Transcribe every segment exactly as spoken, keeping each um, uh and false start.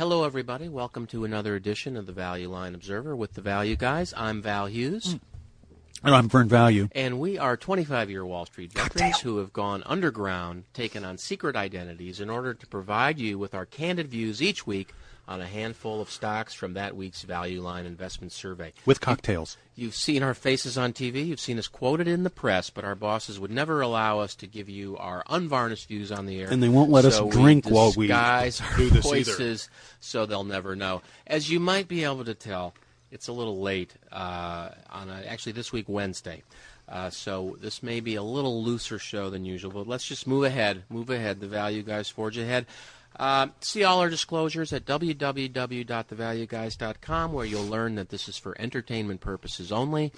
Hello, everybody. Welcome to another edition of the Value Line Observer with the Value Guys. I'm Val Hughes. Mm. And I'm Vern Value. And we are twenty-five-year Wall Street veterans who have gone underground, taken on secret identities in order to provide you with our candid views each week on a handful of stocks from that week's Value Line Investment Survey. With cocktails. You, you've seen our faces on T V. You've seen us quoted in the press, but our bosses would never allow us to give you our unvarnished views on the air. And they won't let so us drink we while we do this either. Disguise our voices so they'll never know. As you might be able to tell, it's a little late uh, on a, actually this week, Wednesday. Uh, so this may be a little looser show than usual, but let's just move ahead. Move ahead. The Value Guys forge ahead. Uh, see all our disclosures at w w w dot the value guys dot com, where you'll learn that this is for entertainment purposes only.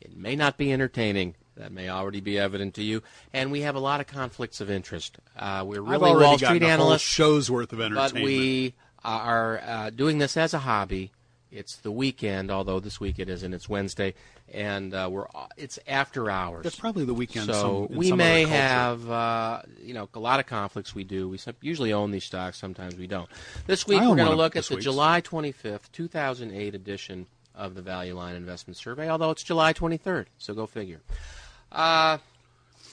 It may not be entertaining. That may already be evident to you. And we have a lot of conflicts of interest. Uh, we're really Wall Street analysts, show's worth of entertainment. But we are uh, doing this as a hobby. It's the weekend, although this week it isn't. It's Wednesday, and uh, we're it's after hours. That's probably the weekend. So some, in we some may have uh, you know a lot of conflicts. We do. We usually own these stocks. Sometimes we don't. This week we're going to look at the week's July twenty-fifth, two thousand eight edition of the Value Line Investment Survey. Although it's July twenty-third, so go figure. Uh,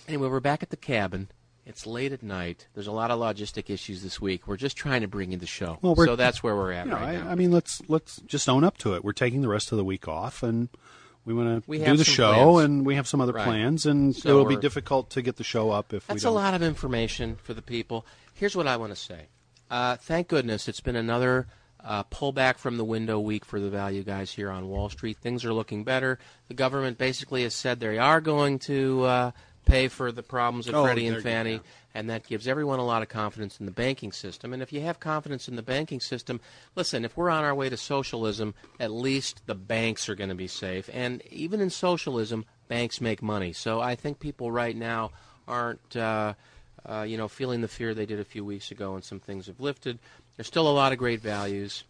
anyway, we're back at the cabin. It's late at night. There's a lot of logistic issues this week. We're just trying to bring you the show. Well, so that's where we're at you know, right I, now. I mean, let's let's just own up to it. We're taking the rest of the week off, and we want to do the show, plans. and we have some other right. plans, and so it'll be difficult to get the show up if we don't. That's a lot of information for the people. Here's what I want to say. Uh, thank goodness it's been another uh, pullback from the window week for the Value Guys here on Wall Street. Things are looking better. The government basically has said they are going to Uh, pay for the problems of oh, Freddie and Fannie, you know. and that gives everyone a lot of confidence in the banking system. And if you have confidence in the banking system, listen, if we're on our way to socialism, at least the banks are going to be safe. And even in socialism, banks make money. So I think people right now aren't uh, uh, you know, feeling the fear they did a few weeks ago, and some things have lifted. There's still a lot of great values.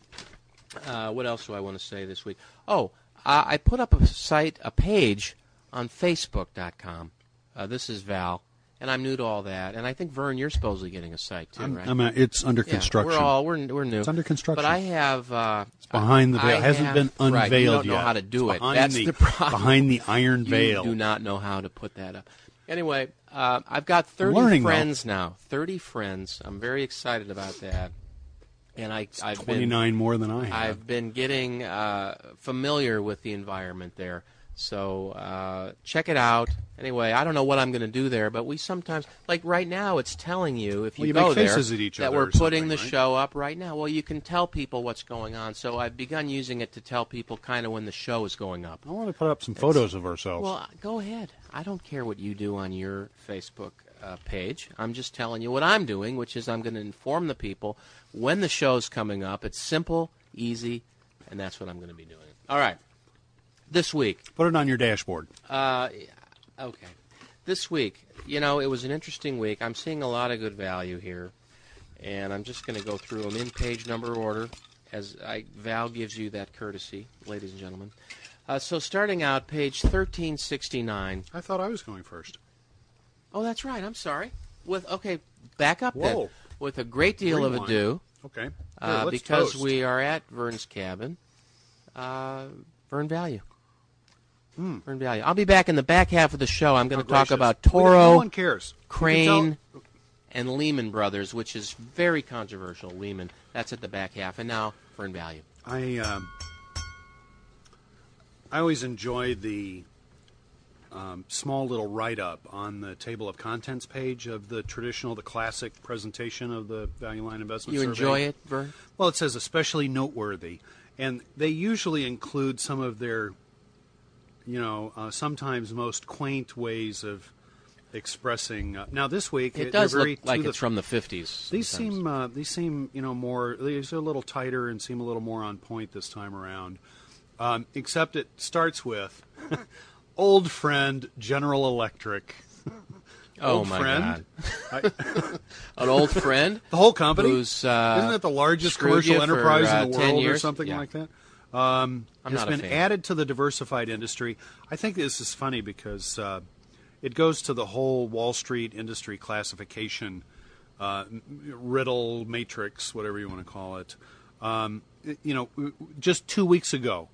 Uh, what else do I want to say this week? Oh, I, I put up a site, a page on Facebook dot com. Uh, this is Val, and I'm new to all that. And I think, Vern, you're supposedly getting a site, too, I'm, right? I'm a, it's under construction. Yeah, we're all we're, we're new. It's under construction. But I have Uh, it's behind the veil. It hasn't have, been unveiled right, you don't know yet. How to do it's it. That's the, the problem. Behind the iron veil. You do not know how to put that up. Anyway, uh, I've got thirty learning, friends though. now. thirty friends. I'm very excited about that. And I, I've twenty-nine been, more than I have. I've been getting uh, familiar with the environment there. So uh, check it out. Anyway, I don't know what I'm going to do there, but we sometimes, like right now, it's telling you if you, well, you go make faces there at each other that we're putting the right? show up right now. Well, you can tell people what's going on. So I've begun using it to tell people kind of when the show is going up. I want to put up some it's, photos of ourselves. Well, go ahead. I don't care what you do on your Facebook uh, page. I'm just telling you what I'm doing, which is I'm going to inform the people when the show's coming up. It's simple, easy, and that's what I'm going to be doing. All right. This week. Put it on your dashboard. Uh, okay. This week, you know, it was an interesting week. I'm seeing a lot of good value here, and I'm just going to go through them in page number order, as I, Val gives you that courtesy, ladies and gentlemen. Uh, so starting out, page thirteen sixty-nine. I thought I was going first. Oh, that's right. I'm sorry. With Okay, back up Whoa. then. With a great deal Green of line. ado. Okay. Uh, Here, because toast. we are at Vern's cabin. Uh, Vern Value. Mm. Earn value. I'll be back in the back half of the show. I'm going to oh, talk gracious. about Toro, no one cares. Crane, and Lehman Brothers, which is very controversial. Lehman, that's at the back half. And now, Earn Value. I um, I always enjoy the um, small little write-up on the table of contents page of the traditional, the classic presentation of the Value Line Investment Survey. You enjoy it, Vern? Well, it says especially noteworthy. And they usually include some of their you know, uh, sometimes most quaint ways of expressing. Uh, now this week, it, it does very, look like it's the, from the fifties. These sometimes. seem, uh, these seem, you know, more. These are a little tighter and seem a little more on point this time around. Um, except it starts with old friend General Electric. Oh old my friend. God! I, An old friend, the whole company. Who's, uh, isn't it the largest commercial enterprise for, uh, in the world, years? or something yeah. like that? Um, has been added to the diversified industry. I think this is funny because uh, it goes to the whole Wall Street industry classification uh, riddle matrix, whatever you want to call it, Um, you know, just two weeks ago,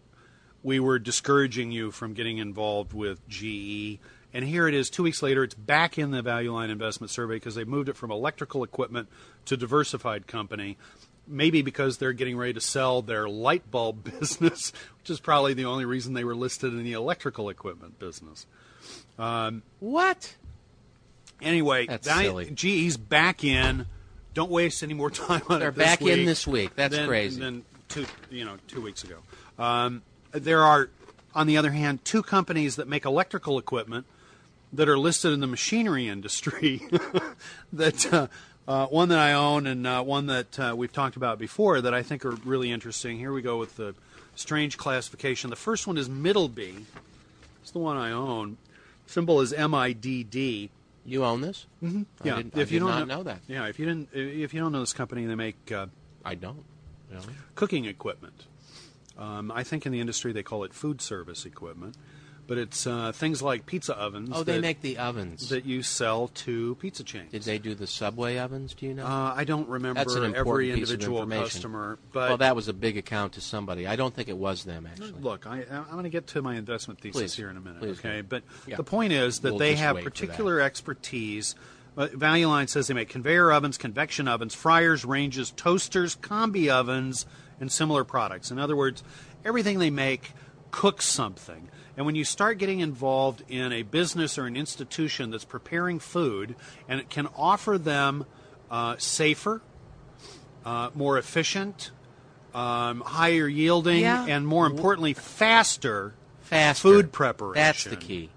we were discouraging you from getting involved with G E. And here it is, two weeks later, it's back in the Value Line Investment Survey because they moved it from electrical equipment to diversified company, maybe because they're getting ready to sell their light bulb business, which is probably the only reason they were listed in the electrical equipment business. Um, what? Anyway, that's that, silly. G E's back in. Don't waste any more time on they're it this back week in this week. That's than, crazy. Than two, you know, two weeks ago. Um, there are, on the other hand, two companies that make electrical equipment that are listed in the machinery industry. that uh, uh, one that I own and uh, one that uh, we've talked about before that I think are really interesting. Here we go with the strange classification. The first one is Middleby. It's the one I own. Symbol is M I D D. You own this? Mm-hmm. Yeah. I did, I if you did don't not know, know that. Yeah. If you didn't, if you don't know this company, they make. Uh, I don't. Really? Cooking equipment. Um, I think in the industry they call it food service equipment, but it's uh, things like pizza ovens. Oh, that, they make the ovens that you sell to pizza chains. Did they do the Subway ovens? Do you know? Uh, I don't remember That's an every individual customer. But well, that was a big account to somebody. I don't think it was them actually. Look, I, I'm going to get to my investment thesis please, here in a minute. Please, okay, but yeah. the point is that we'll they have particular expertise. Uh, Value Line says they make conveyor ovens, convection ovens, fryers, ranges, toasters, combi ovens, and similar products. In other words, everything they make cooks something. And when you start getting involved in a business or an institution that's preparing food, and it can offer them uh, safer, uh, more efficient, um, higher yielding, yeah. and more importantly, faster, faster food preparation. That's the key.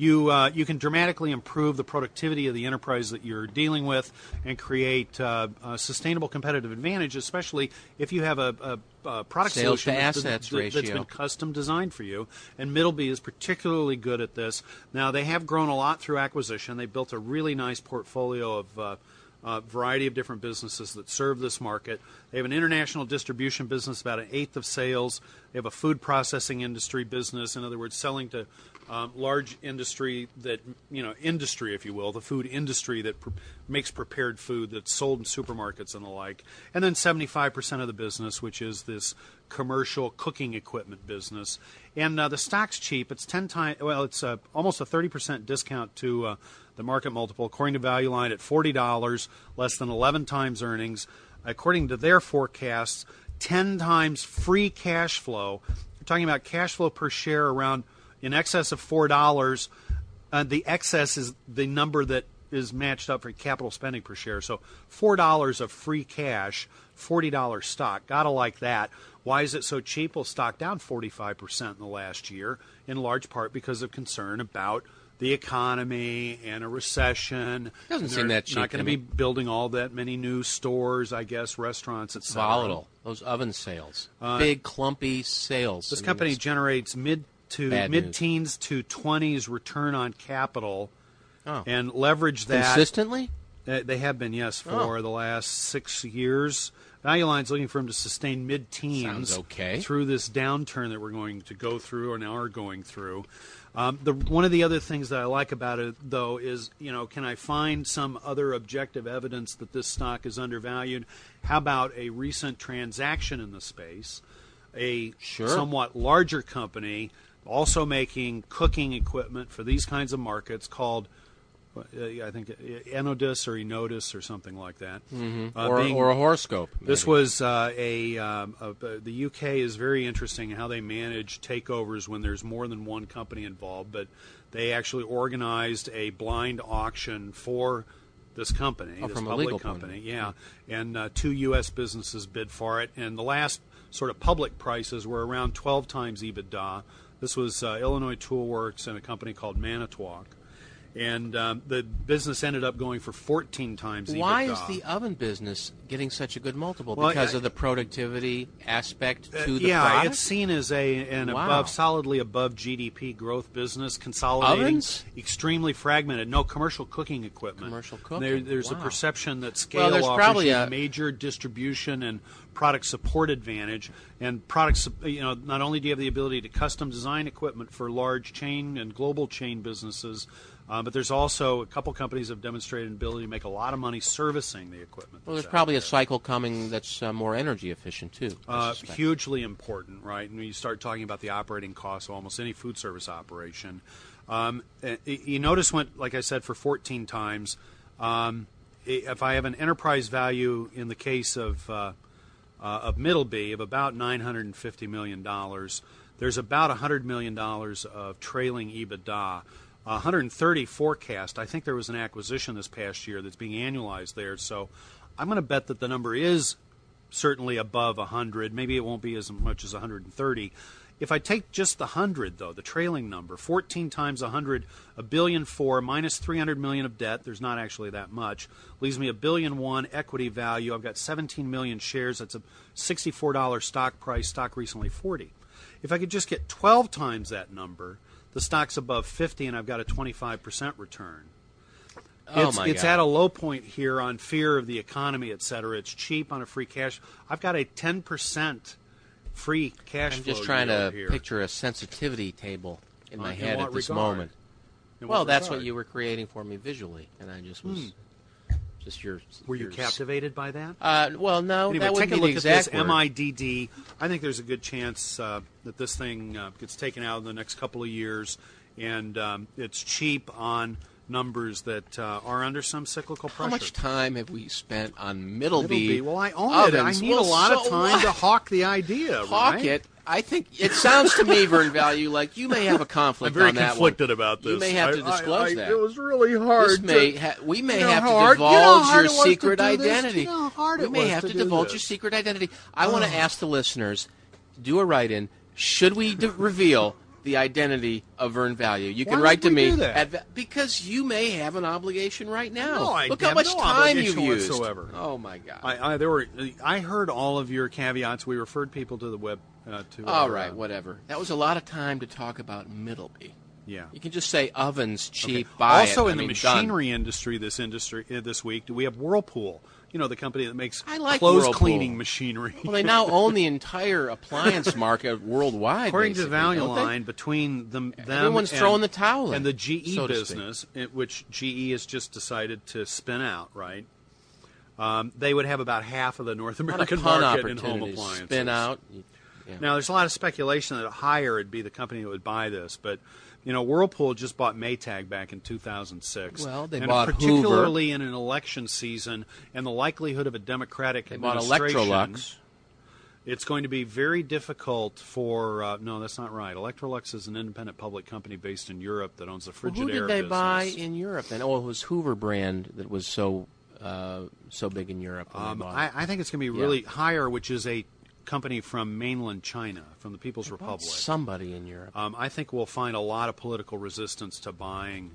You uh, you can dramatically improve the productivity of the enterprise that you're dealing with and create uh, a sustainable competitive advantage, especially if you have a, a, a product Sales solution to assets that's, that's, ratio. that's been custom designed for you. And Middleby is particularly good at this. Now, they have grown a lot through acquisition. They built a really nice portfolio of uh, a variety of different businesses that serve this market. They have an international distribution business, about an eighth of sales. They have a food processing industry business, in other words, selling to Um, large industry that, you know, industry, if you will, the food industry that pr- makes prepared food that's sold in supermarkets and the like. And then seventy-five percent of the business, which is this commercial cooking equipment business. And uh, the stock's cheap. It's ten times, well, it's uh, almost a thirty percent discount to uh, the market multiple, according to Value Line, at forty dollars, less than eleven times earnings. According to their forecasts, ten times free cash flow. We're talking about cash flow per share around in excess of four dollars, uh, the excess is the number that is matched up for capital spending per share. So four dollars of free cash, forty dollars stock. Got to like that. Why is it so cheap? Well, stock down forty-five percent in the last year, in large part because of concern about the economy and a recession. Doesn't seem that cheap. Not going to be building all that many new stores, I guess, restaurants, et cetera. Volatile. Those oven sales. Uh, Big, clumpy sales. This I mean, company generates mid to Bad mid-teens news. to twenties return on capital oh. and leverage that. Consistently? They have been, yes, for oh. the last six years. Value Line's looking for them to sustain mid-teens okay. through this downturn that we're going to go through or now are going through. Um, the, one of the other things that I like about it, though, is, you know, can I find some other objective evidence that this stock is undervalued? How about a recent transaction in the space, a sure. somewhat larger company also making cooking equipment for these kinds of markets called, uh, I think, Enodis or Enodis or something like that. Mm-hmm. Uh, or, being, or a horoscope. Maybe. This was uh, a, um, a, the U K is very interesting how they manage takeovers when there's more than one company involved, but they actually organized a blind auction for this company, oh, this from public a legal company. Point. Yeah, and uh, two U S businesses bid for it, and the last sort of public prices were around twelve times EBITDA. This was uh, Illinois Tool Works and a company called Manitowoc. And um, the business ended up going for fourteen times EBITDA. Why is the oven business getting such a good multiple? Well, because I, of the productivity aspect to uh, the yeah, product? Yeah, it's seen as a an wow. above, solidly above G D P growth business, consolidating, Ovens? extremely fragmented. No, commercial cooking equipment. Commercial cooking. There, there's wow. a perception that scale well, offers you a major distribution and product support advantage. And products, you know, not only do you have the ability to custom design equipment for large chain and global chain businesses, Um, but there's also a couple companies that have demonstrated an ability to make a lot of money servicing the equipment. Well, there's probably there. a cycle coming that's uh, more energy efficient, too. Uh, hugely important, right? And when you start talking about the operating costs of almost any food service operation. Um, you notice went, like I said, for fourteen times. Um, if I have an enterprise value in the case of, uh, uh, of Middleby of about nine hundred fifty million dollars, there's about one hundred million dollars of trailing EBITDA. one hundred thirty forecast. I think there was an acquisition this past year that's being annualized there. So I'm going to bet that the number is certainly above one hundred. Maybe it won't be as much as one hundred thirty. If I take just the one hundred, though, the trailing number, fourteen times one hundred, a billion four minus three hundred million of debt. There's not actually that much. Leaves me a billion one equity value. I've got seventeen million shares. That's a sixty-four dollar stock price. Stock recently forty. If I could just get twelve times that number, the stock's above fifty, and I've got a twenty-five percent return. Oh, it's my it's God. At a low point here on fear of the economy, et cetera. It's cheap on a free cash. I've got a ten percent free cash I'm flow. I'm just trying to here. picture a sensitivity table in uh, my in head at this regard? moment. In well, what that's regard? what you were creating for me visually, and I just was... Hmm. Just your, Were your, you captivated by that? Uh, well, no, anyway, that would be the exact word. Take a look at this M I D D. I think there's a good chance uh, that this thing uh, gets taken out in the next couple of years, and um, it's cheap on numbers that uh, are under some cyclical pressure. How much time have we spent on Middleby? Middleby. Well, I own ovens. it. I need well, a lot so of time what? to hawk the idea. Hawk right? it. I think it sounds to me, Vern Value, like you may have a conflict on that one. I'm very conflicted about this. You may have I, to disclose I, I, that. It was really hard. This may ha we may you know have to divulge you know your secret identity. You know we may have to, to divulge this. your secret identity. I oh. want to ask the listeners, do a write-in, should we d reveal the identity of Vern Value? You can Why write to me. At, because you may have an obligation right now. No, I Look how much no time you've used. Whatsoever. Oh, my God. I, I, there were, I heard all of your caveats. We referred people to the web. Uh, to, All uh, right, whatever. That was a lot of time to talk about Middleby. Yeah, you can just say ovens cheap. Okay. Buy also it. in I the mean, machinery done. industry, this industry uh, this week, do we have Whirlpool? You know, the company that makes I like clothes Whirlpool. cleaning machinery. Well, they now own the entire appliance market worldwide. According to Value Line, between them, them everyone's and, throwing the towel in. and the G E so business, it, which G E has just decided to spin out. Right, um, they would have about half of the North American market in home appliances. Spin out. Yeah. Now, there's a lot of speculation that Haier would be the company that would buy this, but, you know, Whirlpool just bought Maytag back in two thousand six. Well, they and bought particularly Hoover. in an election season and the likelihood of a Democratic they administration. They bought Electrolux. It's going to be very difficult for uh, – no, that's not right. Electrolux is an independent public company based in Europe that owns the Frigidaire business. Well, who did they business. buy in Europe? And, oh, it was Hoover brand that was so, uh, so big in Europe. Um, I, I think it's going to be really yeah. Haier, which is a – company from mainland China, from the People's Republic. Somebody in Europe. Um, I think we'll find a lot of political resistance to buying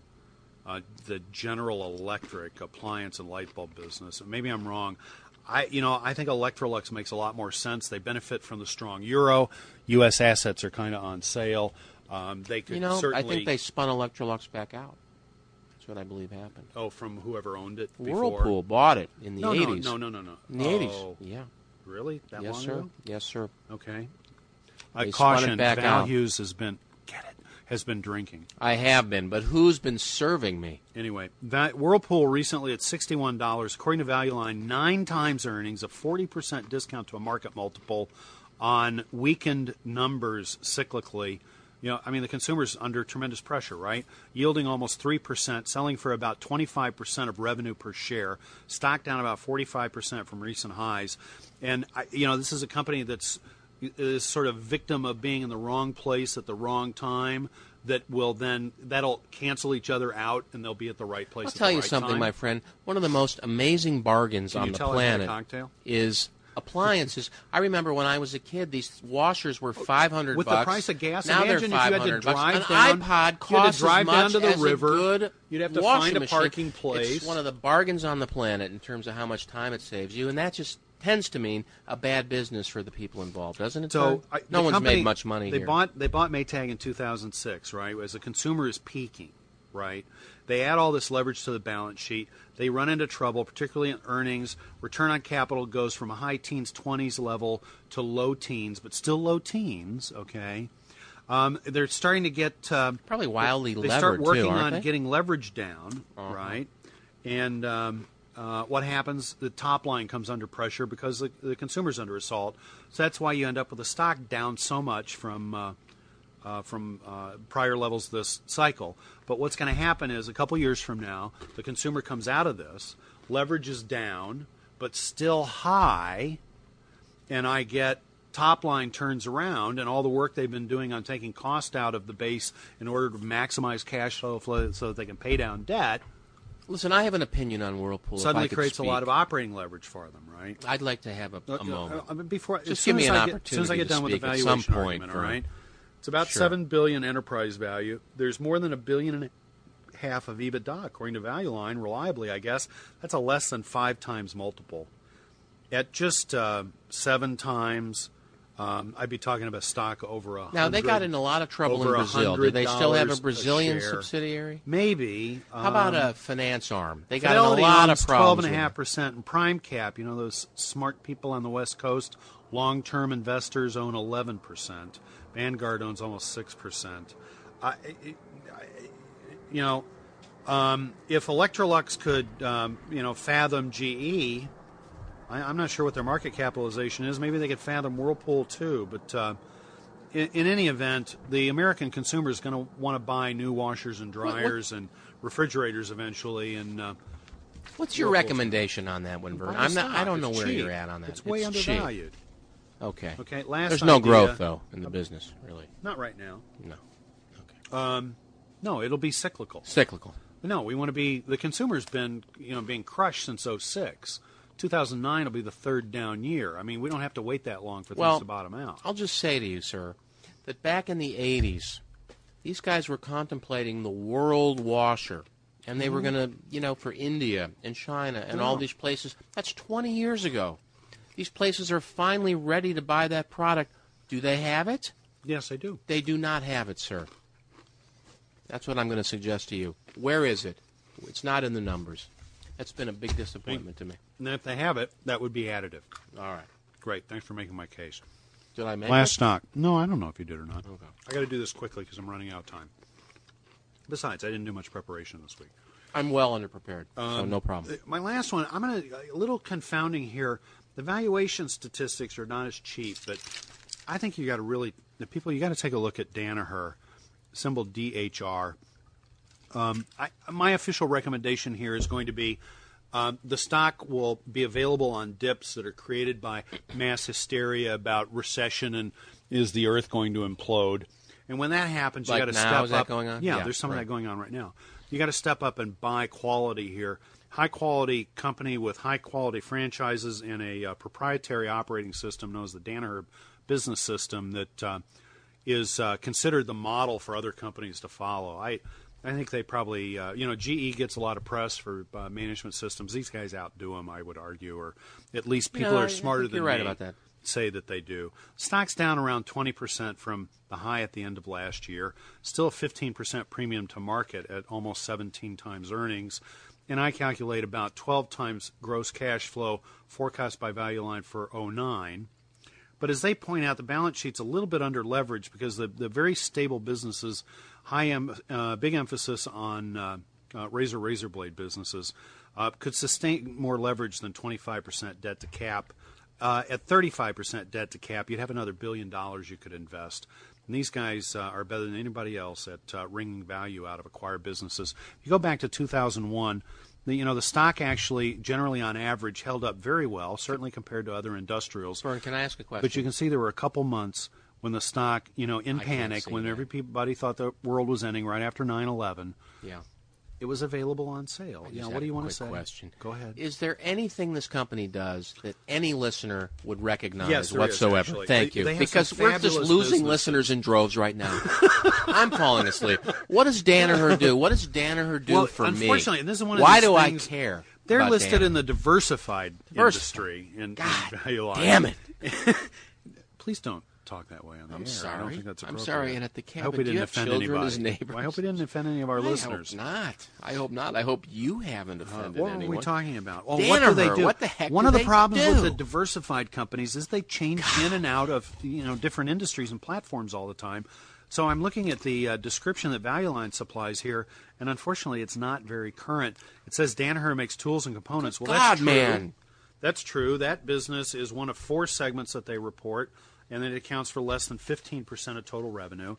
uh, the General Electric appliance and light bulb business. Maybe I'm wrong. I, you know, I think Electrolux makes a lot more sense. They benefit from the strong euro. U S assets are kind of on sale. Um, they could. You know, certainly... I think they spun Electrolux back out. That's what I believe happened. Oh, from whoever owned it. Whirlpool before. bought it in the no, eighties. No, no, no, no, no. In the oh. eighties. Yeah. Really? That yes, long sir. ago? Yes, sir. Okay. I caution. Values out. has been get it has been drinking. I have been, but who's been serving me? Anyway, that Whirlpool recently at sixty-one dollars, according to Value Line, nine times earnings, a forty percent discount to a market multiple, on weakened numbers cyclically. You know, I mean, the consumer's under tremendous pressure, right? Yielding almost three percent, selling for about twenty-five percent of revenue per share, stock down about forty-five percent from recent highs. And, I, you know, this is a company that's is sort of victim of being in the wrong place at the wrong time that will then, that'll cancel each other out and they'll be at the right place I'll at the right time. I'll tell you something, my friend. One of the most amazing bargains on the planet is... appliances. I remember when I was a kid, these washers were five hundred bucks. With the price of gas, now imagine they're five hundred bucks. An iPod costs as much as a good You'd have to find a parking place. It's one of the bargains on the planet in terms of how much time it saves you, and that just tends to mean a bad business for the people involved, doesn't it? So I, no one's company, made much money. They here. bought they bought Maytag in two thousand six, right? As the consumer is peaking, right? They add all this leverage to the balance sheet. They run into trouble, particularly in earnings. Return on capital goes from a high teens, twenties level to low teens, but still low teens, okay? Um, they're starting to get uh, probably wildly. They, they start working too, on they? getting leverage down, uh-huh. right? And um, uh, what happens? The top line comes under pressure because the, the consumer's under assault. So that's why you end up with the stock down so much from uh, uh, from uh, prior levels this cycle. But what's going to happen is a couple years from now, the consumer comes out of this, leverage is down, but still high, and I get. Top line turns around, and all the work they've been doing on taking cost out of the base in order to maximize cash flow so that they can pay down debt. Listen, I have an opinion on Whirlpool. Suddenly creates speak. a lot of operating leverage for them, right? I'd like to have a, a moment. Uh, before, Just give me an I opportunity. Get, as soon as I get done with the valuation argument, all right? It's about sure. seven billion dollars enterprise value. There's more than a billion and a half of EBITDA, according to Value Line, reliably, I guess. That's a less than five times multiple. At just uh, seven times... Um, I'd be talking about stock over a hundred. Now, they got in a lot of trouble in Brazil. Do they still have a Brazilian a subsidiary? Maybe. Um, How about a finance arm? They got in a lot of problems. twelve point five percent in prime cap. You know, those smart people on the West Coast, long-term investors own eleven percent. Vanguard owns almost six percent. I, it, I, you know, um, if Electrolux could, um, you know, fathom G E... I'm not sure what their market capitalization is. Maybe they could fathom Whirlpool, too. But uh, in, in any event, the American consumer is going to want to buy new washers and dryers what, what, and refrigerators eventually. And uh, What's your Whirlpool recommendation on that one, Vern? I'm not, I don't it's know where cheap. You're at on that. It's, it's way it's undervalued. Cheap. Okay. Okay. Last There's idea, no growth, though, in the business, really. Not right now. No. Okay. Um, no, it'll be cyclical. Cyclical. No, we want to be – the consumer's been, you know, being crushed since oh six. two thousand nine will be the third down year. I mean, we don't have to wait that long for things well, to bottom out. I'll just say to you, sir, that back in the eighties, these guys were contemplating the world washer, and they mm-hmm. were going to, you know, for India and China and yeah. all these places. That's twenty years ago. These places are finally ready to buy that product. Do they have it? Yes, they do. They do not have it, sir. That's what I'm going to suggest to you. Where is it? It's not in the numbers. That's been a big disappointment to me. And if they have it, that would be additive. All right. Great. Thanks for making my case. Did I make Last it? stock. No, I don't know if you did or not. Okay. I got to do this quickly because I'm running out of time. Besides, I didn't do much preparation this week. I'm well underprepared, um, so no problem. My last one, I'm gonna, a little confounding here. The valuation statistics are not as cheap, but I think you got to really, the people, you got to take a look at Danaher, symbol D H R. Um, I, my official recommendation here is going to be um, the stock will be available on dips that are created by mass hysteria about recession and is the earth going to implode. And when that happens, like you got to step up. Is that going on? Yeah, yeah, there's some right. of that going on right now. You got to step up and buy quality here. High quality company with high quality franchises and a uh, proprietary operating system known as the Danaher business system that uh, is uh, considered the model for other companies to follow. I. I think they probably, uh, you know, G E gets a lot of press for uh, management systems. These guys outdo them, I would argue, or at least people no, are smarter than right me about that. Say that they do. Stock's down around twenty percent from the high at the end of last year. Still a fifteen percent premium to market at almost seventeen times earnings. And I calculate about twelve times gross cash flow forecast by Value Line for oh nine. But as they point out, the balance sheet's a little bit under leveraged because the, the very stable businesses, high em, uh, big emphasis on uh, uh, razor razor blade businesses, uh, could sustain more leverage than twenty-five percent debt to cap. Uh, at thirty-five percent debt to cap, you'd have another billion dollars you could invest. And these guys uh, are better than anybody else at uh, wringing value out of acquired businesses. If you go back to two thousand one. The, you know, the stock actually, generally on average, held up very well, certainly compared to other industrials. Vern, can I ask a question? But you can see there were a couple months when the stock, you know, in I panic, when that. everybody thought the world was ending right after nine eleven. Yeah. It was available on sale. Yeah, what do you want to say? Question. Go ahead. Is there anything this company does that any listener would recognize yes, whatsoever? Is, Thank they, you. They because we're just losing businesses. listeners in droves right now. I'm falling asleep. What does Danaher do? What does Danaher do well, for unfortunately, me? Unfortunately, and this is one of Why do things, I care? They're about listed Danaher. in the diversified Diverse. industry. In, God in value line. damn it. Please don't. Talk that way on the I'm air. Sorry. I don't think that's I'm sorry. And at the cabin, I hope we didn't offend anybody. Well, I hope we didn't offend any of our I listeners. I hope not. I hope not. I hope you haven't offended uh, what anyone. What are we talking about? Well, Danaher, what do they do? What the heck One do of the problems do? with the diversified companies is they change God. in and out of you know different industries and platforms all the time. So I'm looking at the uh, description that Value Line supplies here, and unfortunately it's not very current. It says Danaher makes tools and components. Well, God, that's true. Man. That's true. That business is one of four segments that they report, and it accounts for less than fifteen percent of total revenue.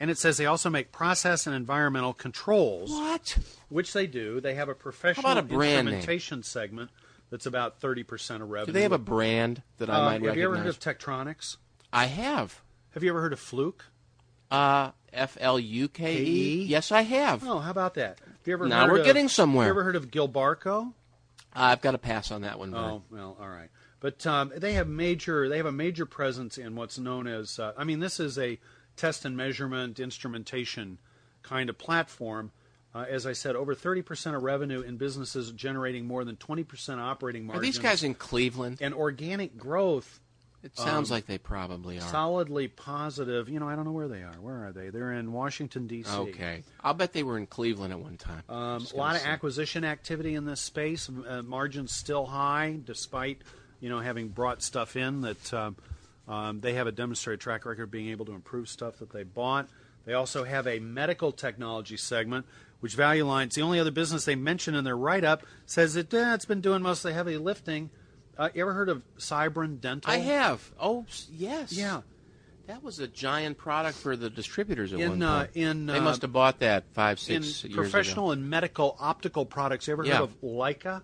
And it says they also make process and environmental controls. What? Which they do. They have a professional a instrumentation name? segment that's about thirty percent of revenue. Do they have a brand that I uh, might have recognize? Have you ever heard of Tektronix? I have. Have you ever heard of Fluke? Uh, F L U K E? K E? Yes, I have. Oh, how about that? Have you ever now heard we're of, getting somewhere. Have you ever heard of Gilbarco? Uh, I've got a pass on that one. Brian. Oh, well, all right. But um, they have major. They have a major presence in what's known as, uh, I mean, this is a test and measurement instrumentation kind of platform. Uh, as I said, over thirty percent of revenue in businesses generating more than twenty percent operating margin. Are these guys in Cleveland? And organic growth. It sounds um, like they probably are. Solidly positive. You know, I don't know where they are. Where are they? They're in Washington, D C Okay. I'll bet they were in Cleveland at one time. Um, a lot of say. acquisition activity in this space. Uh, margins still high despite, you know, having brought stuff in that um, um, they have a demonstrated track record of being able to improve stuff that they bought. They also have a medical technology segment, which Value Line, it's the only other business they mention in their write-up, says that eh, it's been doing mostly heavy lifting. Uh, you ever heard of Sybron Dental? I have. Oh, yes. Yeah. That was a giant product for the distributors at in, one point. Uh, in, they uh, must have bought that five, six in years professional ago. And medical optical products. You ever yeah. heard of Leica?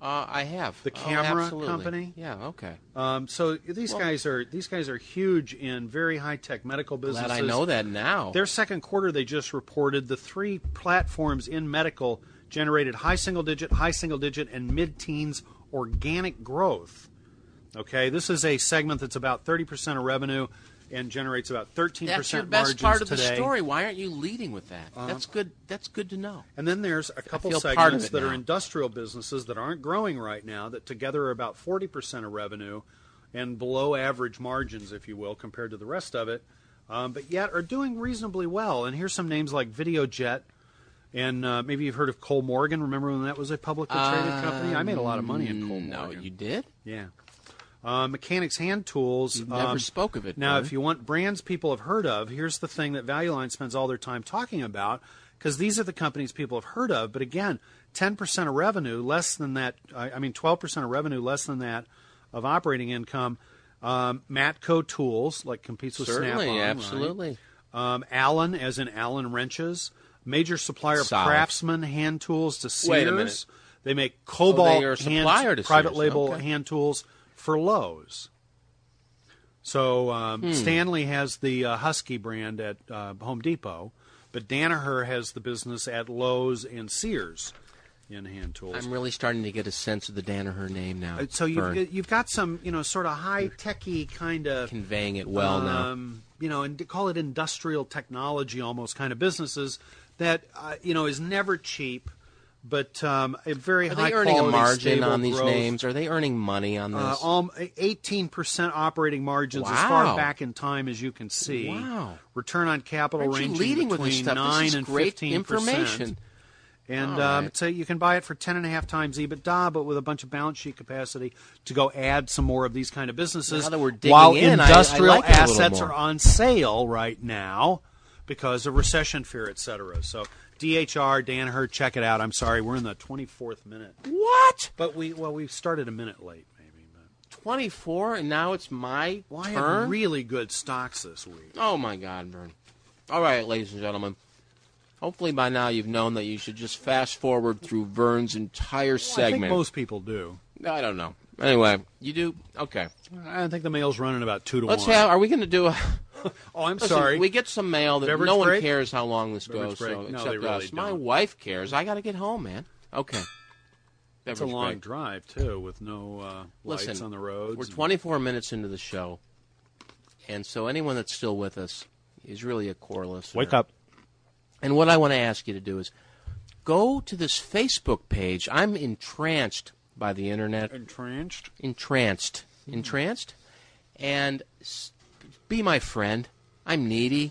Uh, I have. The camera oh, company? Yeah, okay. Um, so these well, guys are these guys are huge in very high-tech medical businesses. Glad I know that now. Their second quarter they just reported, the three platforms in medical generated high single-digit, high single-digit, and mid-teens organic growth. Okay, this is a segment that's about thirty percent of revenue and generates about thirteen percent margins today. That's your best part of the story. Why aren't you leading with that? Um, that's good That's good to know. And then there's a couple segments that are industrial businesses that aren't growing right now that together are about forty percent of revenue and below average margins, if you will, compared to the rest of it, um, but yet are doing reasonably well. And here's some names like VideoJet. And uh, maybe you've heard of Kollmorgen. Remember when that was a publicly traded uh, company? I made a lot of money in Kollmorgen. No, you did? Yeah. Uh, Mechanics Hand Tools. You never um, spoke of it. Now, brother. If you want brands people have heard of, here's the thing that Value Line spends all their time talking about, because these are the companies people have heard of. But again, ten percent of revenue, less than that. I mean, twelve percent of revenue, less than that of operating income. Um, Matco Tools, like competes with Snap-on. Certainly, absolutely. Right? Um, Allen, as in Allen Wrenches. Major supplier of Craftsman hand tools to Sears. Wait a minute. They make Cobalt oh, they hand, private label okay. hand tools for Lowe's. So um, hmm. Stanley has the uh, Husky brand at uh, Home Depot, but Danaher has the business at Lowe's and Sears in hand tools. I'm really starting to get a sense of the Danaher name now. Uh, so you've, you've got some, you know, sort of high-techy kind of conveying it well um, now. You know, and call it industrial technology almost kind of businesses. That uh, you know is never cheap, but um, a very high quality. Are they earning a margin on these growth. names? Are they earning money on this? Eighteen uh, percent operating margins, wow. as far back in time as you can see. Wow. Return on capital Aren't ranging leading between with this stuff? nine this is and great fifteen information. And right. um, so you can buy it for ten and a half times EBITDA, but with a bunch of balance sheet capacity to go add some more of these kind of businesses. Now that we're digging while in, industrial I, I like assets are on sale right now. Because of recession fear, et cetera. So D H R, Danaher, check it out. I'm sorry, we're in the twenty-fourth minute. What? But we well, we started a minute late, maybe. But twenty-four, and now it's my well, turn? I have really good stocks this week. Oh, my God, Vern. All right, ladies and gentlemen. Hopefully by now you've known that you should just fast forward through Vern's entire well, segment. I think most people do. I don't know. Anyway, you do? Okay. I think the mail's running about two to Let's one. Let's have, are we going to do a... Oh, I'm Listen, sorry. We get some mail that Beverage no break? one cares how long this Beverage goes, so, no, except really us. Don't. My wife cares. I got to get home, man. Okay. It's a long break. drive too, with no uh, Listen, lights on the roads. We're and... twenty-four minutes into the show, and so anyone that's still with us is really a core listener. Wake up! And what I want to ask you to do is go to this Facebook page. I'm entranced by the internet. Entranced. Entranced. Mm-hmm. Entranced, and. St- Be my friend. I'm needy.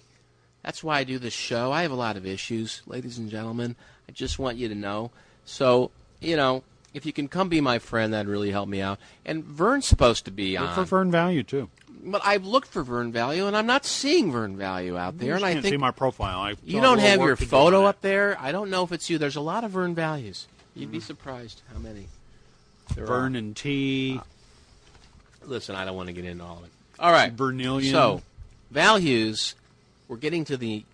That's why I do this show. I have a lot of issues, ladies and gentlemen. I just want you to know. So, you know, If you can come be my friend, that'd really help me out. And Vern's supposed to be on. Look for Vern Value, too. But I've looked for Vern Value, and I'm not seeing Vern Value out there. You and can't I think see my profile. I you don't have your photo up there. I don't know if it's you. There's a lot of Vern Values. You'd mm. be surprised how many. There Vern are. and T. Uh, listen, I don't want to get into all of it. All right. Vermilion. So, values, we're getting to the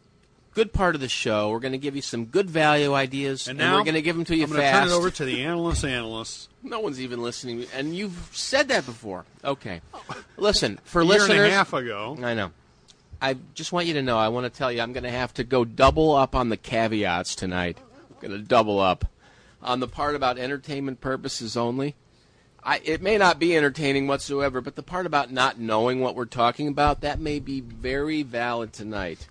good part of the show. We're going to give you some good value ideas, and, now, and we're going to give them to you I'm fast. I'm going to turn it over to the analysts. Analysts. No one's even listening, and you've said that before. Okay. Listen, for a year listeners, and a half ago. I know. I just want you to know. I want to tell you. I'm going to have to go double up on the caveats tonight. I'm going to double up on the part about entertainment purposes only. I, it may not be entertaining whatsoever, but the part about not knowing what we're talking about, that may be very valid tonight.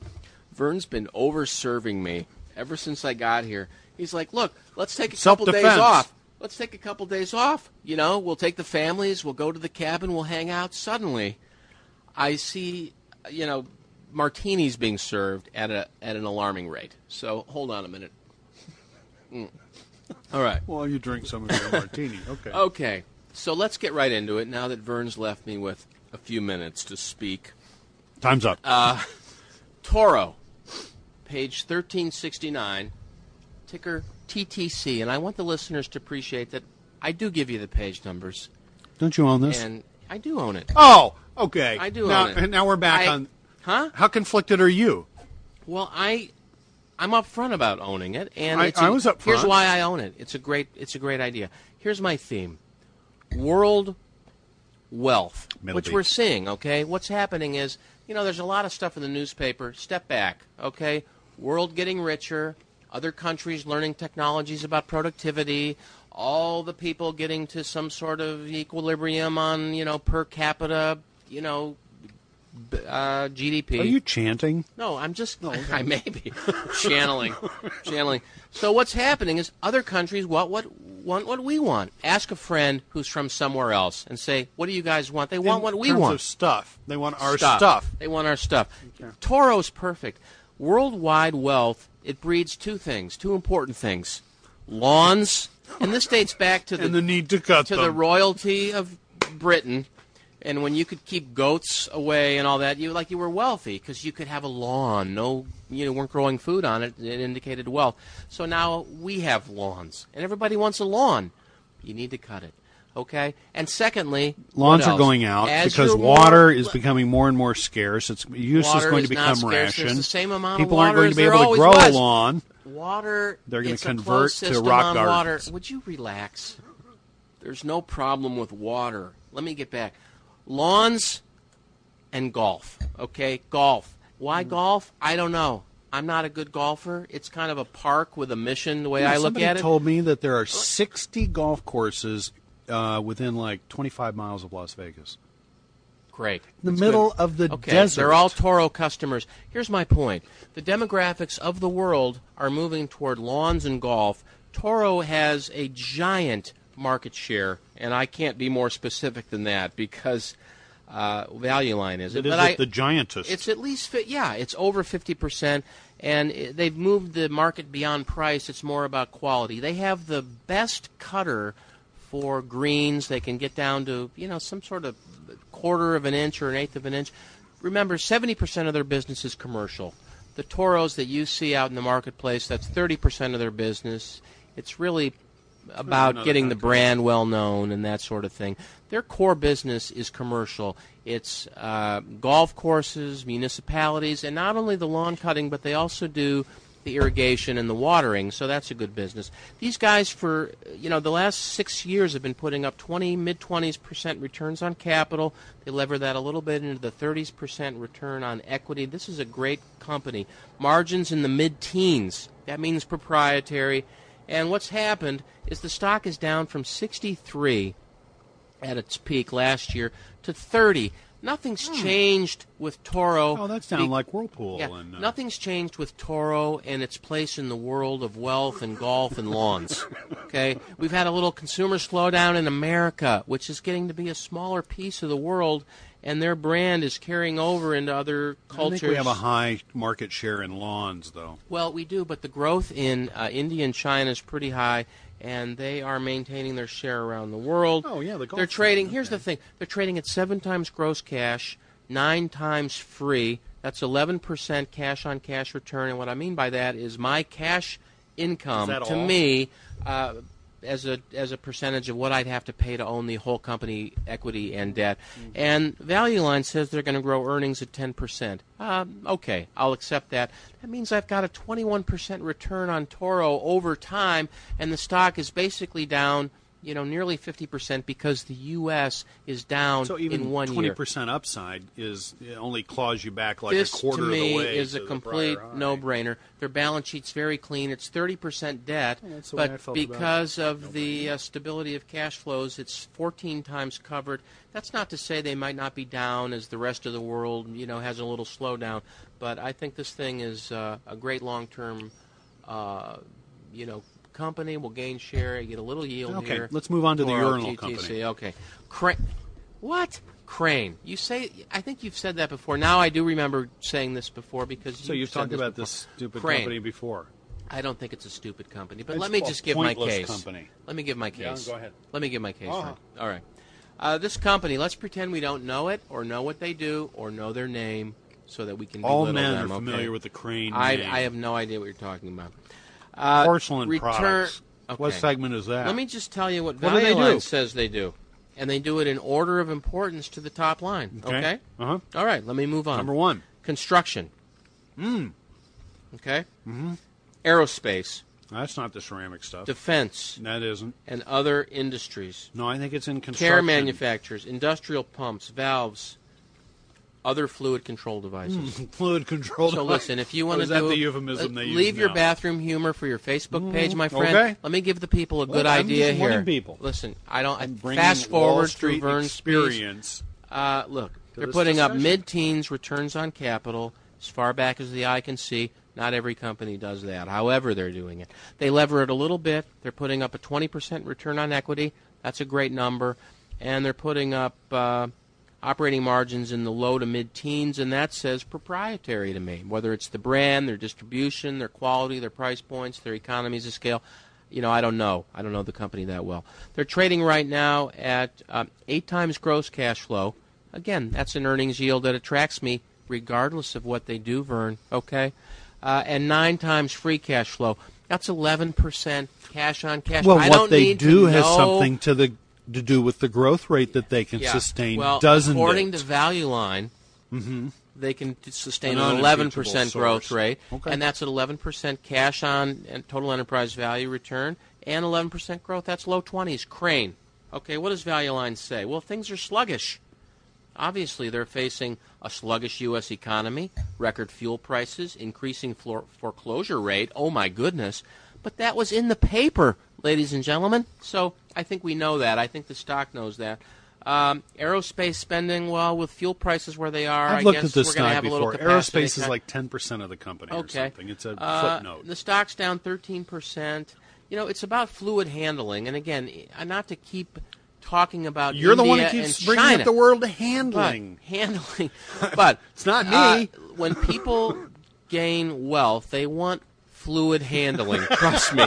Vern's been over-serving me ever since I got here. He's like, look, let's take a couple days off. Let's take a couple days off. You know, we'll take the families. We'll go to the cabin. We'll hang out. Suddenly, I see, you know, martinis being served at a at an alarming rate. So hold on a minute. Mm. All right. Well, you drink some of your martini. Okay. Okay. So let's get right into it now that Vern's left me with a few minutes to speak. Time's up. Uh, Toro, page thirteen sixty-nine, ticker T T C. And I want the listeners to appreciate that I do give you the page numbers. Don't you own this? And I do own it. Oh, okay. I do now, own it. Now we're back I, on. Huh? How conflicted are you? Well, I, I'm up front about owning it. And I, it's a, I was up front. Here's why I own it. It's a great, it's a great idea. Here's my theme. World wealth, Middleby. Which we're seeing, okay? What's happening is, you know, there's a lot of stuff in the newspaper. Step back, okay? World getting richer, other countries learning technologies about productivity, all the people getting to some sort of equilibrium on, you know, per capita, you know, uh, G D P. Are you chanting? No, I'm just, no, okay. I may be channeling, channeling. So what's happening is other countries want what, want what we want. Ask a friend who's from somewhere else and say, what do you guys want? They want In what we want. In terms of stuff. They want our stuff. stuff. They want our stuff. Okay. Toro's perfect. Worldwide wealth, it breeds two things, two important things. Lawns, and this dates back to the, and the need to cut to them. The royalty of Britain. And when you could keep goats away and all that, you like you were wealthy because you could have a lawn. No, you know, weren't growing food on it. It indicated wealth. So now we have lawns, and everybody wants a lawn. You need to cut it, okay? And secondly, lawns are going out As because water more, is becoming more and more scarce. Its use is going to become rationed. The same amount People of water aren't going to be able to grow was. a lawn. Water. They're going to convert to rock gardens. Water. Would you relax? There's no problem with water. Let me get back. Lawns and golf, okay? Golf. Why golf? I don't know. I'm not a good golfer. It's kind of a park with a mission, the way yeah, I look at it. Somebody told me that there are sixty golf courses uh, within, like, twenty-five miles of Las Vegas. Great. In the That's middle good. of the okay, desert. They're all Toro customers. Here's my point. The demographics of the world are moving toward lawns and golf. Toro has a giant market share, and I can't be more specific than that because uh, Value Line is it. It is but I, the giantest. It's at least, yeah, it's over fifty percent, and it, they've moved the market beyond price. It's more about quality. They have the best cutter for greens. They can get down to, you know, some sort of quarter of an inch or an eighth of an inch. Remember, seventy percent of their business is commercial. The Toros that you see out in the marketplace, that's thirty percent of their business. It's really about getting the brand well known and that sort of thing. Their core business is commercial. It's uh, golf courses, municipalities, and not only the lawn cutting, but they also do the irrigation and the watering, so that's a good business. These guys for, you know, the last six years have been putting up twenty, mid-twenties percent returns on capital. They lever that a little bit into the thirties percent return on equity. This is a great company. Margins in the mid-teens. That means proprietary. And what's happened is the stock is down from sixty-three at its peak last year to thirty. Nothing's hmm. changed with Toro. Oh, that sounds Be- like Whirlpool. Yeah, and, uh... Nothing's changed with Toro and its place in the world of wealth and golf and lawns. Okay, we've had a little consumer slowdown in America, which is getting to be a smaller piece of the world, and their brand is carrying over into other cultures. I think we have a high market share in lawns, though. Well, we do, but the growth in uh, India and China is pretty high, and they are maintaining their share around the world. Oh, yeah, the golf. They're trading. Thing, okay. Here's the thing. They're trading at seven times gross cash, nine times free. That's eleven percent cash-on-cash return. And what I mean by that is my cash income, to all? me, uh, as a as a percentage of what I'd have to pay to own the whole company, equity and debt. Mm-hmm. And Value Line says they're going to grow earnings at ten percent. Um, okay, I'll accept that. That means I've got a twenty-one percent return on Toro over time, and the stock is basically down, you know, nearly fifty percent because the U S is down so in one year. So even twenty percent upside is only claws you back like this a quarter of the way. This, to me, is a complete no-brainer. Their balance sheet's very clean. It's thirty percent debt, yeah, but because of the uh, stability of cash flows, it's fourteen times covered. That's not to say they might not be down as the rest of the world, you know, has a little slowdown, but I think this thing is uh, a great long-term, uh, you know, company. Will gain share, get a little yield okay, here. Okay, let's move on to the urinal company. Okay. Cra- what? Crane. You say, I think you've said that before. Now I do remember saying this before because you So you've talked this about before. this stupid Crane. company before. I don't think it's a stupid company, but it's let me just give my case. Company. Let me give my case. Yeah, go ahead. Let me give my case. Uh-huh. All right. Uh, this company, let's pretend we don't know it or know what they do or know their name so that we can belittle them. All men them. are familiar okay. with the Crane I, name. I have no idea what you're talking about. Uh, Porcelain return, products. Okay. What segment is that? Let me just tell you what, what Value Line says they do. And they do it in order of importance to the top line. Okay? okay? Uh-huh. All right, let me move on. Number one. Construction. Mm. Okay? Mm-hmm. Aerospace. That's not the ceramic stuff. Defense. That isn't. And other industries. No, I think it's in construction. Care manufacturers, industrial pumps, valves, other fluid control devices. Mm, fluid control devices. So listen, if you want to do... Is that the euphemism they use now? Leave your bathroom humor for your Facebook page, my friend. Okay. Let me give the people a good well, idea I'm just here. People. Listen, I don't... I'm fast forward through Vern's experience. Uh, look, they're putting discussion. up mid-teens returns on capital as far back as the eye can see. Not every company does that. However, they're doing it. They lever it a little bit. They're putting up a twenty percent return on equity. That's a great number. And they're putting up... Uh, operating margins in the low to mid-teens, and that says proprietary to me, whether it's the brand, their distribution, their quality, their price points, their economies of scale. You know, I don't know. I don't know the company that well. They're trading right now at um, eight times gross cash flow. Again, that's an earnings yield that attracts me regardless of what they do, Vern, okay? Uh, and nine times free cash flow. That's eleven percent cash on cash. Well, I what don't they need do has know. something to the to do with the growth rate that they can yeah. sustain, well, doesn't according it? to Value Line, mm-hmm. they can sustain an eleven percent growth rate, okay. and that's an eleven percent cash on and total enterprise value return, and eleven percent growth. That's low twenties. Crane. Okay, what does Value Line say? Well, things are sluggish. Obviously, they're facing a sluggish U S economy, record fuel prices, increasing floor foreclosure rate. Oh, my goodness. But that was in the paper, ladies and gentlemen. So I think we know that. I think the stock knows that. Um, aerospace spending, well, with fuel prices where they are, I've I guess we're going to have before. a little capacity. Aerospace is like ten percent of the company okay. or something. It's a uh, footnote. The stock's down thirteen percent. You know, it's about fluid handling. And, again, not to keep talking about You're India the one who keeps bringing China. up the world handling. But, handling. But it's not me. Uh, when people gain wealth, they want fluid handling. Trust me.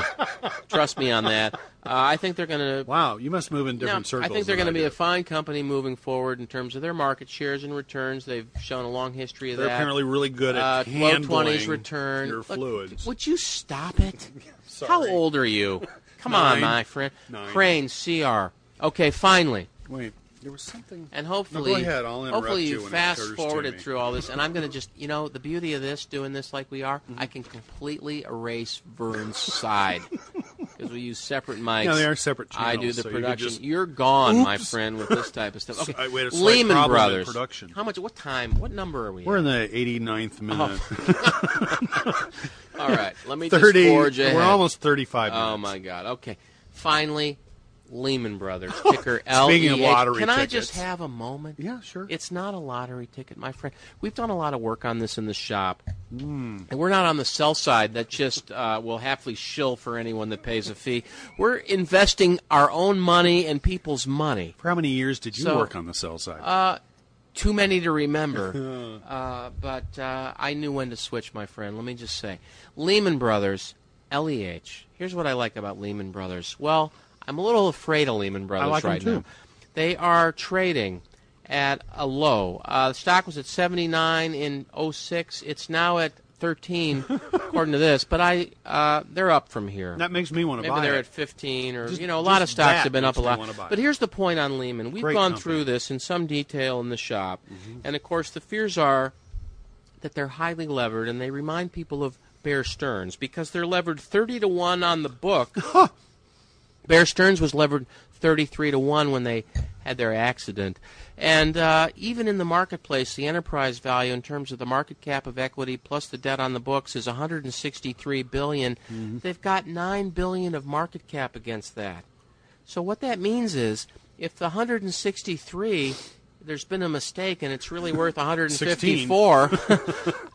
Trust me on that. Uh, I think they're going to... Wow, you must move in different now, circles. I think they're going to be a fine company moving forward in terms of their market shares and returns. They've shown a long history of they're that. They're apparently really good at uh, handling low twenties return. your fluids. Look, would you stop it? Sorry. How old are you? Come Nine. on, my friend. Nine. Crane, C R. Okay, finally. Wait. There was something... And hopefully, no, go ahead. I'll interrupt hopefully you, you fast-forwarded through all this, and I'm going to just, you know, the beauty of this, doing this like we are, mm-hmm. I can completely erase Vern's side because we use separate mics. Yeah, they are separate channels. I do the so production. You just... You're gone, Oops. my friend, with this type of stuff. Okay, we had a Lehman Brothers. Production. How much? What time? What number are we? We're at? in the eighty-ninth minute. Oh. All right, let me thirty, just forge ahead. We're almost thirty-five minutes. Oh my God! Okay, finally. Lehman Brothers, ticker L E H. Speaking of lottery Can tickets. I just have a moment? Yeah, sure. It's not a lottery ticket, my friend. We've done a lot of work on this in the shop. Mm. And we're not on the sell side that just uh, will happily shill for anyone that pays a fee. We're investing our own money and people's money. For how many years did you so, work on the sell side? Uh, too many to remember. uh, but uh, I knew when to switch, my friend. Let me just say. Lehman Brothers... L E H. Here's what I like about Lehman Brothers. Well, I'm a little afraid of Lehman Brothers I like right them too. now. They are trading at a low. Uh, the stock was at seventy-nine in oh six. It's now at thirteen, according to this. But I, uh, they're up from here. That makes me want to buy it. Maybe they're at fifteen, or just, you know, a lot of stocks have been up a lot. But here's the point on Lehman. We've Great gone company. through this in some detail in the shop, mm-hmm. and of course the fears are that they're highly levered, and they remind people of Bear Stearns because they're levered thirty to one on the book. Bear Stearns was levered thirty-three to one when they had their accident. And uh, even in the marketplace, the enterprise value in terms of the market cap of equity plus the debt on the books is one hundred sixty-three billion dollars. Mm-hmm. They've got nine billion dollars of market cap against that. So what that means is if the one hundred sixty-three, there's been a mistake and it's really worth one hundred fifty-four,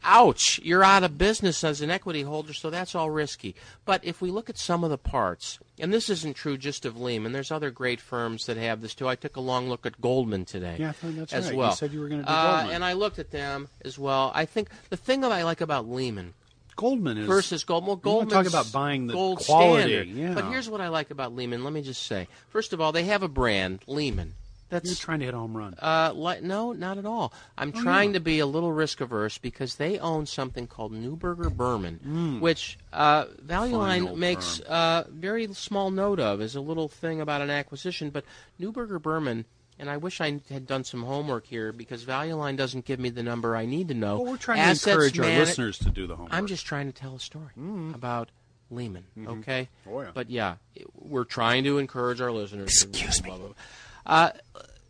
ouch, you're out of business as an equity holder, so that's all risky. But if we look at some of the parts, and this isn't true just of Lehman, there's other great firms that have this too. I took a long look at Goldman today yeah, that's as right. well. You said you were going to do uh, Goldman. And I looked at them as well. I think the thing that I like about Lehman Goldman is versus Goldman. Well, Goldman's talk about buying the gold quality. Yeah. But here's what I like about Lehman. Let me just say, first of all, they have a brand, Lehman. That's, You're trying to hit a home run. Uh, li- no, not at all. I'm oh, trying yeah. to be a little risk-averse because they own something called Neuberger Berman, mm. which uh, Value Line makes uh, very small note of as a little thing about an acquisition. But Neuberger Berman, and I wish I had done some homework here because Value Line doesn't give me the number I need to know. Well, we're trying Assets to encourage man- our listeners to do the homework. I'm just trying to tell a story mm. about Lehman, mm-hmm. okay? Oh, yeah. But, yeah, it, we're trying to encourage our listeners. Excuse to, blah, blah, blah. me. Uh,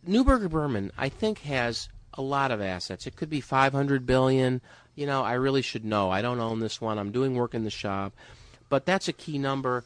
Neuberger Berman, I think, has a lot of assets. It could be five hundred billion dollars. You know, I really should know. I don't own this one. I'm doing work in the shop. But that's a key number.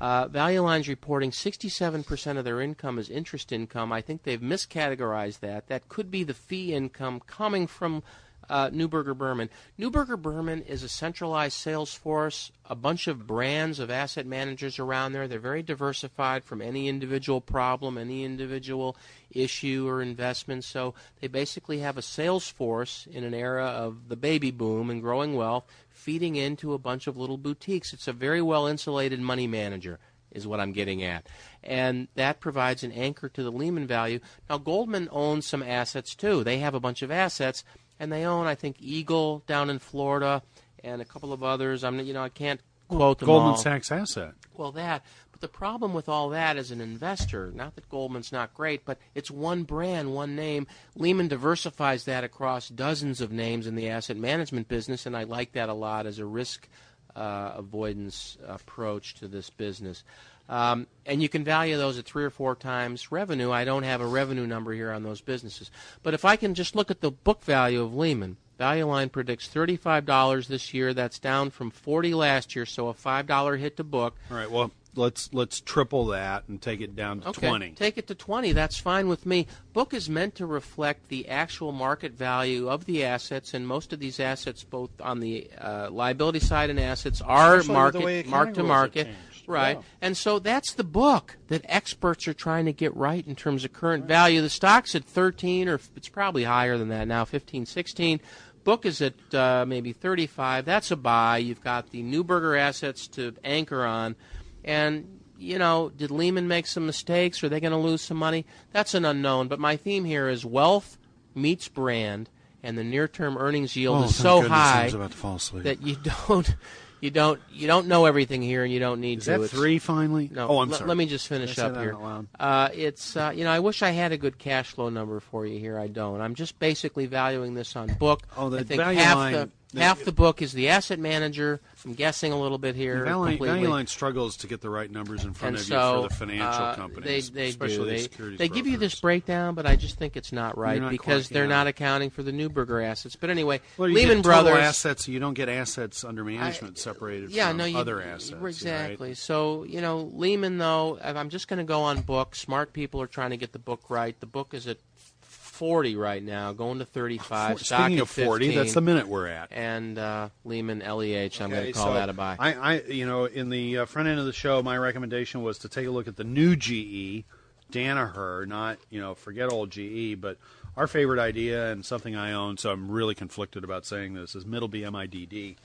Uh, Value Line's reporting sixty-seven percent of their income is interest income. I think they've miscategorized that. That could be the fee income coming from uh, Neuberger Berman. Neuberger Berman is a centralized sales force, a bunch of brands of asset managers around there. They're very diversified from any individual problem, any individual issue or investment. So they basically have a sales force in an era of the baby boom and growing wealth, feeding into a bunch of little boutiques. It's a very well-insulated money manager is what I'm getting at. And that provides an anchor to the Lehman value. Now, Goldman owns some assets, too. They have a bunch of assets. And they own, I think, Eagle down in Florida, and a couple of others. I'm, you know, I can't quote well, them Goldman all. Goldman Sachs asset. Well, that. But the problem with all that as an investor, not that Goldman's not great, but it's one brand, one name. Lehman diversifies that across dozens of names in the asset management business, and I like that a lot as a risk uh, avoidance approach to this business. Um, and you can value those at three or four times revenue. I don't have a revenue number here on those businesses. But if I can just look at the book value of Lehman, Value Line predicts thirty-five dollars this year. That's down from forty last year, so a five dollars hit to book. All right, well, let's let's triple that and take it down to okay, twenty. Take it to twenty. That's fine with me. Book is meant to reflect the actual market value of the assets, and most of these assets, both on the uh, liability side and assets, are market, mark to market. Right, wow. And so that's the book that experts are trying to get right in terms of current right. value. The stock's at thirteen, or it's probably higher than that now, fifteen, sixteen. Book is at uh, maybe thirty-five. That's a buy. You've got the Neuberger assets to anchor on. And, you know, did Lehman make some mistakes? Are they going to lose some money? That's an unknown. But my theme here is wealth meets brand, and the near-term earnings yield oh, is so goodness, high I was about to fall asleep. That you don't... You don't you don't know everything here, and you don't need Is to. Is that it's, three finally? No. Oh, I'm l- sorry. Let me just finish up here. Uh, it's uh, you know I wish I had a good cash flow number for you here. I don't. I'm just basically valuing this on book. Oh, the I think value half line. The, the, half the book is the asset manager. I'm guessing a little bit here. Value, value Line struggles to get the right numbers in front and of so, you for the financial uh, companies, they, they especially do. The they, securities They brokers. Give you this breakdown, but I just think it's not right not because quite, they're yeah. not accounting for the Neuberger assets. But anyway, well, you Lehman get Brothers assets. You don't get assets under management I, separated yeah, from no, you, other assets. Exactly. Right? So you know, Lehman though, I'm just going to go on book. Smart people are trying to get the book right. The book is at forty right now, going to thirty-five. Speaking of forty, fifteen, that's the minute we're at. And uh, Lehman, L E H, I'm okay, going to call so that a buy. I, I, you know, in the uh, front end of the show, my recommendation was to take a look at the new G E, Danaher, not, you know, forget old G E, but our favorite idea and something I own, so I'm really conflicted about saying this, is Middleby, M I D D.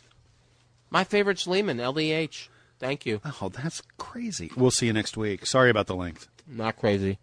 My favorite's Lehman, L E H. Thank you. Oh, that's crazy. We'll see you next week. Sorry about the length. Not crazy.